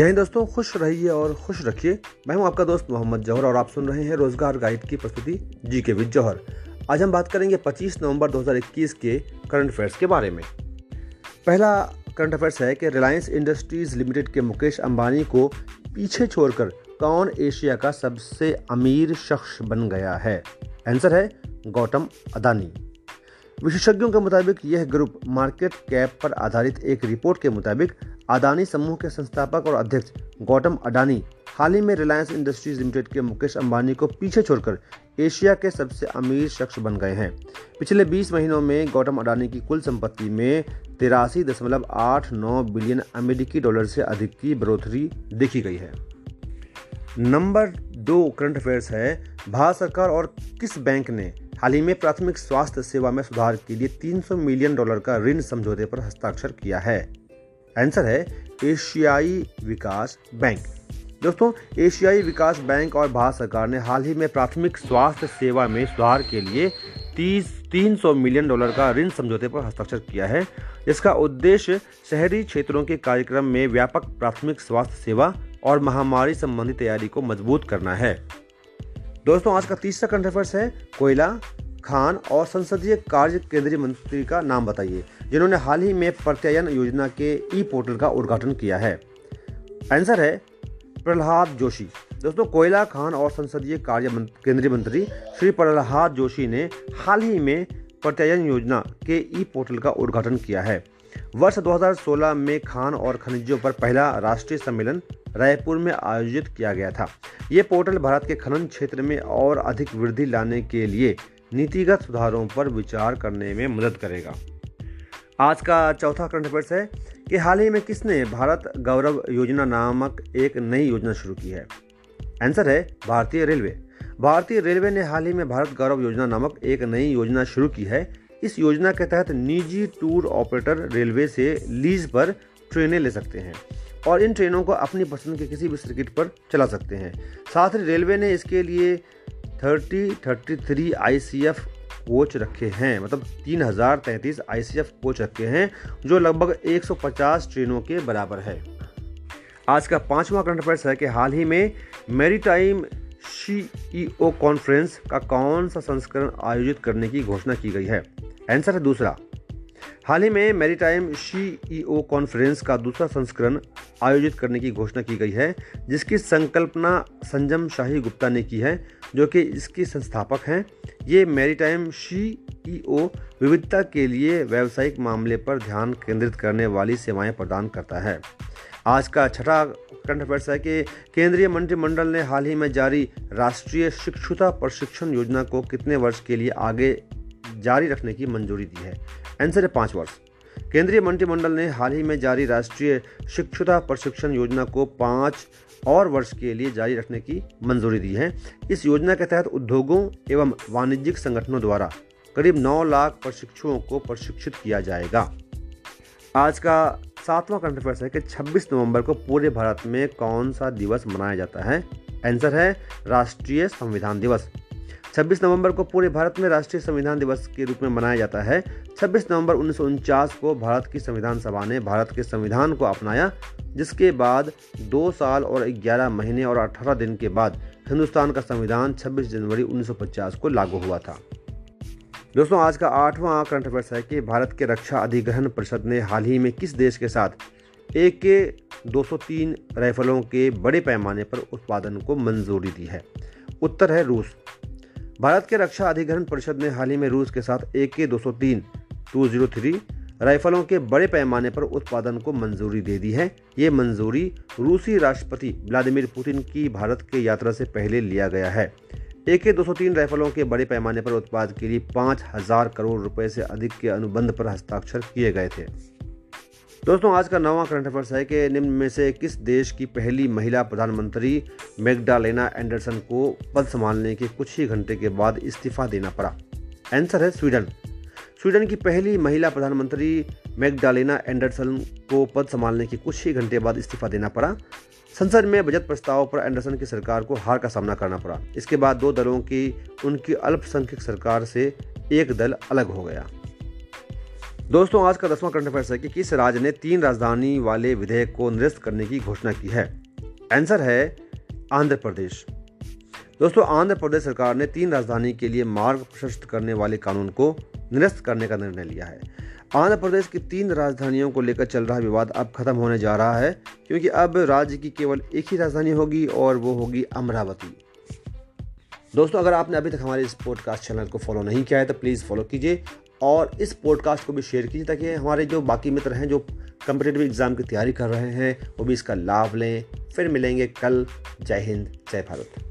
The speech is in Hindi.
जय हिंद दोस्तों, खुश रहिए और खुश रखिए। मैं हूं आपका दोस्त मोहम्मद जौहर और आप सुन रहे हैं रोजगार गाइड की प्रस्तुति जीके विद जौहर। आज हम बात करेंगे 25 नवंबर 2021 के करंट अफेयर्स के बारे में। पहला करंट अफेयर्स है कि रिलायंस इंडस्ट्रीज लिमिटेड के मुकेश अम्बानी को पीछे छोड़कर कौन एशिया का सबसे अमीर शख्स बन गया है। आंसर है गौतम अदानी। विशेषज्ञों के मुताबिक यह ग्रुप मार्केट कैप पर आधारित एक रिपोर्ट के मुताबिक अदानी समूह के संस्थापक और अध्यक्ष गौतम अदानी हाल ही में रिलायंस इंडस्ट्रीज लिमिटेड के मुकेश अंबानी को पीछे छोड़कर एशिया के सबसे अमीर शख्स बन गए हैं। पिछले 20 महीनों में गौतम अडानी की कुल संपत्ति में 83.89 बिलियन अमेरिकी डॉलर से अधिक की बढ़ोतरी देखी गई है। नंबर 2 करंट अफेयर्स है, भारत सरकार और किस बैंक ने हाल ही में प्राथमिक स्वास्थ्य सेवा में सुधार के लिए 300 मिलियन डॉलर का ऋण समझौते पर हस्ताक्षर किया है। आंसर है एशियाई विकास बैंक। दोस्तों, एशियाई विकास बैंक और भारत सरकार ने हाल ही में प्राथमिक स्वास्थ्य सेवा में सुधार के लिए 300 मिलियन डॉलर का ऋण समझौते पर हस्ताक्षर किया है, जिसका उद्देश्य शहरी क्षेत्रों के कार्यक्रम में व्यापक प्राथमिक स्वास्थ्य सेवा और महामारी संबंधी तैयारी को मजबूत करना है। दोस्तों, आज का तीसरा करंट अफेयर्स है, कोयला, खान और संसदीय कार्य केंद्रीय मंत्री का नाम बताइए जिन्होंने हाल ही में प्रत्यायन योजना के ई पोर्टल का उद्घाटन किया है। आंसर है प्रल्हाद जोशी। दोस्तों, कोयला, खान और संसदीय कार्य केंद्रीय मंत्री श्री प्रल्हाद जोशी ने हाल ही में प्रत्यायन योजना के ई पोर्टल का उद्घाटन किया है। वर्ष 2016 में खान और खनिजों पर पहला राष्ट्रीय सम्मेलन रायपुर में आयोजित किया गया था। ये पोर्टल भारत के खनन क्षेत्र में और अधिक वृद्धि लाने के लिए नीतिगत सुधारों पर विचार करने में मदद करेगा। आज का चौथा करंट अफेयर्स है कि हाल ही में किसने भारत गौरव योजना नामक एक नई योजना शुरू की है। आंसर है भारतीय रेलवे। भारतीय रेलवे ने हाल ही में भारत गौरव योजना नामक एक नई योजना शुरू की है। इस योजना के तहत निजी टूर ऑपरेटर रेलवे से लीज पर ट्रेनें ले सकते हैं और इन ट्रेनों को अपनी पसंद के किसी भी सर्किट पर चला सकते हैं। साथ ही रेलवे ने इसके लिए 33 ICF कोच रखे हैं, मतलब 3033 ICF कोच रखे हैं, जो लगभग 150 ट्रेनों के बराबर है। आज का पांचवा करंट अफेयर्स है कि हाल ही में मैरीटाइम CEO कॉन्फ्रेंस का कौन सा संस्करण आयोजित करने की घोषणा की गई है। आंसर है दूसरा। हाल ही में मैरीटाइम CEO कॉन्फ्रेंस का दूसरा संस्करण आयोजित करने की घोषणा की गई है, जिसकी संकल्पना संजम शाही गुप्ता ने की है, जो कि इसकी संस्थापक हैं। ये मैरीटाइम CEO विविधता के लिए व्यावसायिक मामले पर ध्यान केंद्रित करने वाली सेवाएं प्रदान करता है। आज का छठा करंट अफेयर्स है कि केंद्रीय मंत्रिमंडल ने हाल ही में जारी राष्ट्रीय शिक्षुता प्रशिक्षण योजना को कितने वर्ष के लिए आगे जारी रखने की मंजूरी दी है। आंसर है 5 वर्ष। केंद्रीय मंत्रिमंडल ने हाल ही में जारी राष्ट्रीय शिक्षुता प्रशिक्षण योजना को 5 और वर्ष के लिए जारी रखने की मंजूरी दी है। इस योजना के तहत उद्योगों एवं वाणिज्यिक संगठनों द्वारा करीब 9 लाख प्रशिक्षुओं को प्रशिक्षित किया जाएगा। आज का 7वां करंट अफेयर्स है कि 26 नवंबर को पूरे भारत में कौन सा दिवस मनाया जाता है। आंसर है राष्ट्रीय संविधान दिवस। 26 नवंबर को पूरे भारत में राष्ट्रीय संविधान दिवस के रूप में मनाया जाता है। 26 नवंबर 1949 को भारत की संविधान सभा ने भारत के संविधान को अपनाया, जिसके बाद 2 साल और 11 महीने और 18 दिन के बाद हिंदुस्तान का संविधान 26 जनवरी 1950 को लागू हुआ था। दोस्तों, आज का 8वां करंट अफेयर्स है कि भारत के रक्षा अधिग्रहण परिषद ने हाल ही में किस देश के साथ AK-203 राइफलों के बड़े पैमाने पर उत्पादन को मंजूरी दी है। उत्तर है रूस। भारत के रक्षा अधिग्रहण परिषद ने हाल ही में रूस के साथ AK-203 राइफलों के बड़े पैमाने पर उत्पादन को मंजूरी दे दी है। ये मंजूरी रूसी राष्ट्रपति व्लादिमीर पुतिन की भारत के यात्रा से पहले लिया गया है। AK-203 राइफलों के बड़े पैमाने पर उत्पादन के लिए 5,000 करोड़ रुपए से अधिक के अनुबंध पर हस्ताक्षर किए गए थे। दोस्तों, आज का 9वां करंट अफेयर्स है कि निम्न में से किस देश की पहली महिला प्रधानमंत्री मैगडालेना एंडरसन को पद संभालने के कुछ ही घंटे के बाद इस्तीफा देना पड़ा। आंसर है स्वीडन। स्वीडन की पहली महिला प्रधानमंत्री मैगडालेना एंडरसन को पद संभालने के कुछ ही घंटे बाद इस्तीफा देना पड़ा। संसद में बजट प्रस्ताव पर एंडरसन की सरकार को हार का सामना करना पड़ा। इसके बाद 2 दलों की उनकी अल्पसंख्यक सरकार से एक दल अलग हो गया। दोस्तों, आज का 10वां करंट अफेयर्स है कि किस राज्य ने 3 राजधानी वाले विधेयक को निरस्त करने की घोषणा की है। आंसर है आंध्र प्रदेश। दोस्तों, आंध्र प्रदेश सरकार ने 3 राजधानी के लिए मार्ग प्रशस्त करने वाले कानून को निरस्त करने का निर्णय लिया है। आंध्र प्रदेश की 3 राजधानियों को लेकर चल रहा विवाद अब खत्म होने जा रहा है, क्योंकि अब राज्य की केवल एक ही राजधानी होगी और वो होगी अमरावती। दोस्तों, अगर आपने अभी तक हमारे इस पॉडकास्ट चैनल को फॉलो नहीं किया है तो प्लीज़ फॉलो कीजिए और इस पॉडकास्ट को भी शेयर कीजिए, ताकि हमारे जो बाकी मित्र हैं जो कॉम्पिटिटिव एग्ज़ाम की तैयारी कर रहे हैं वो भी इसका लाभ लें। फिर मिलेंगे कल। जय हिंद, जय भारत।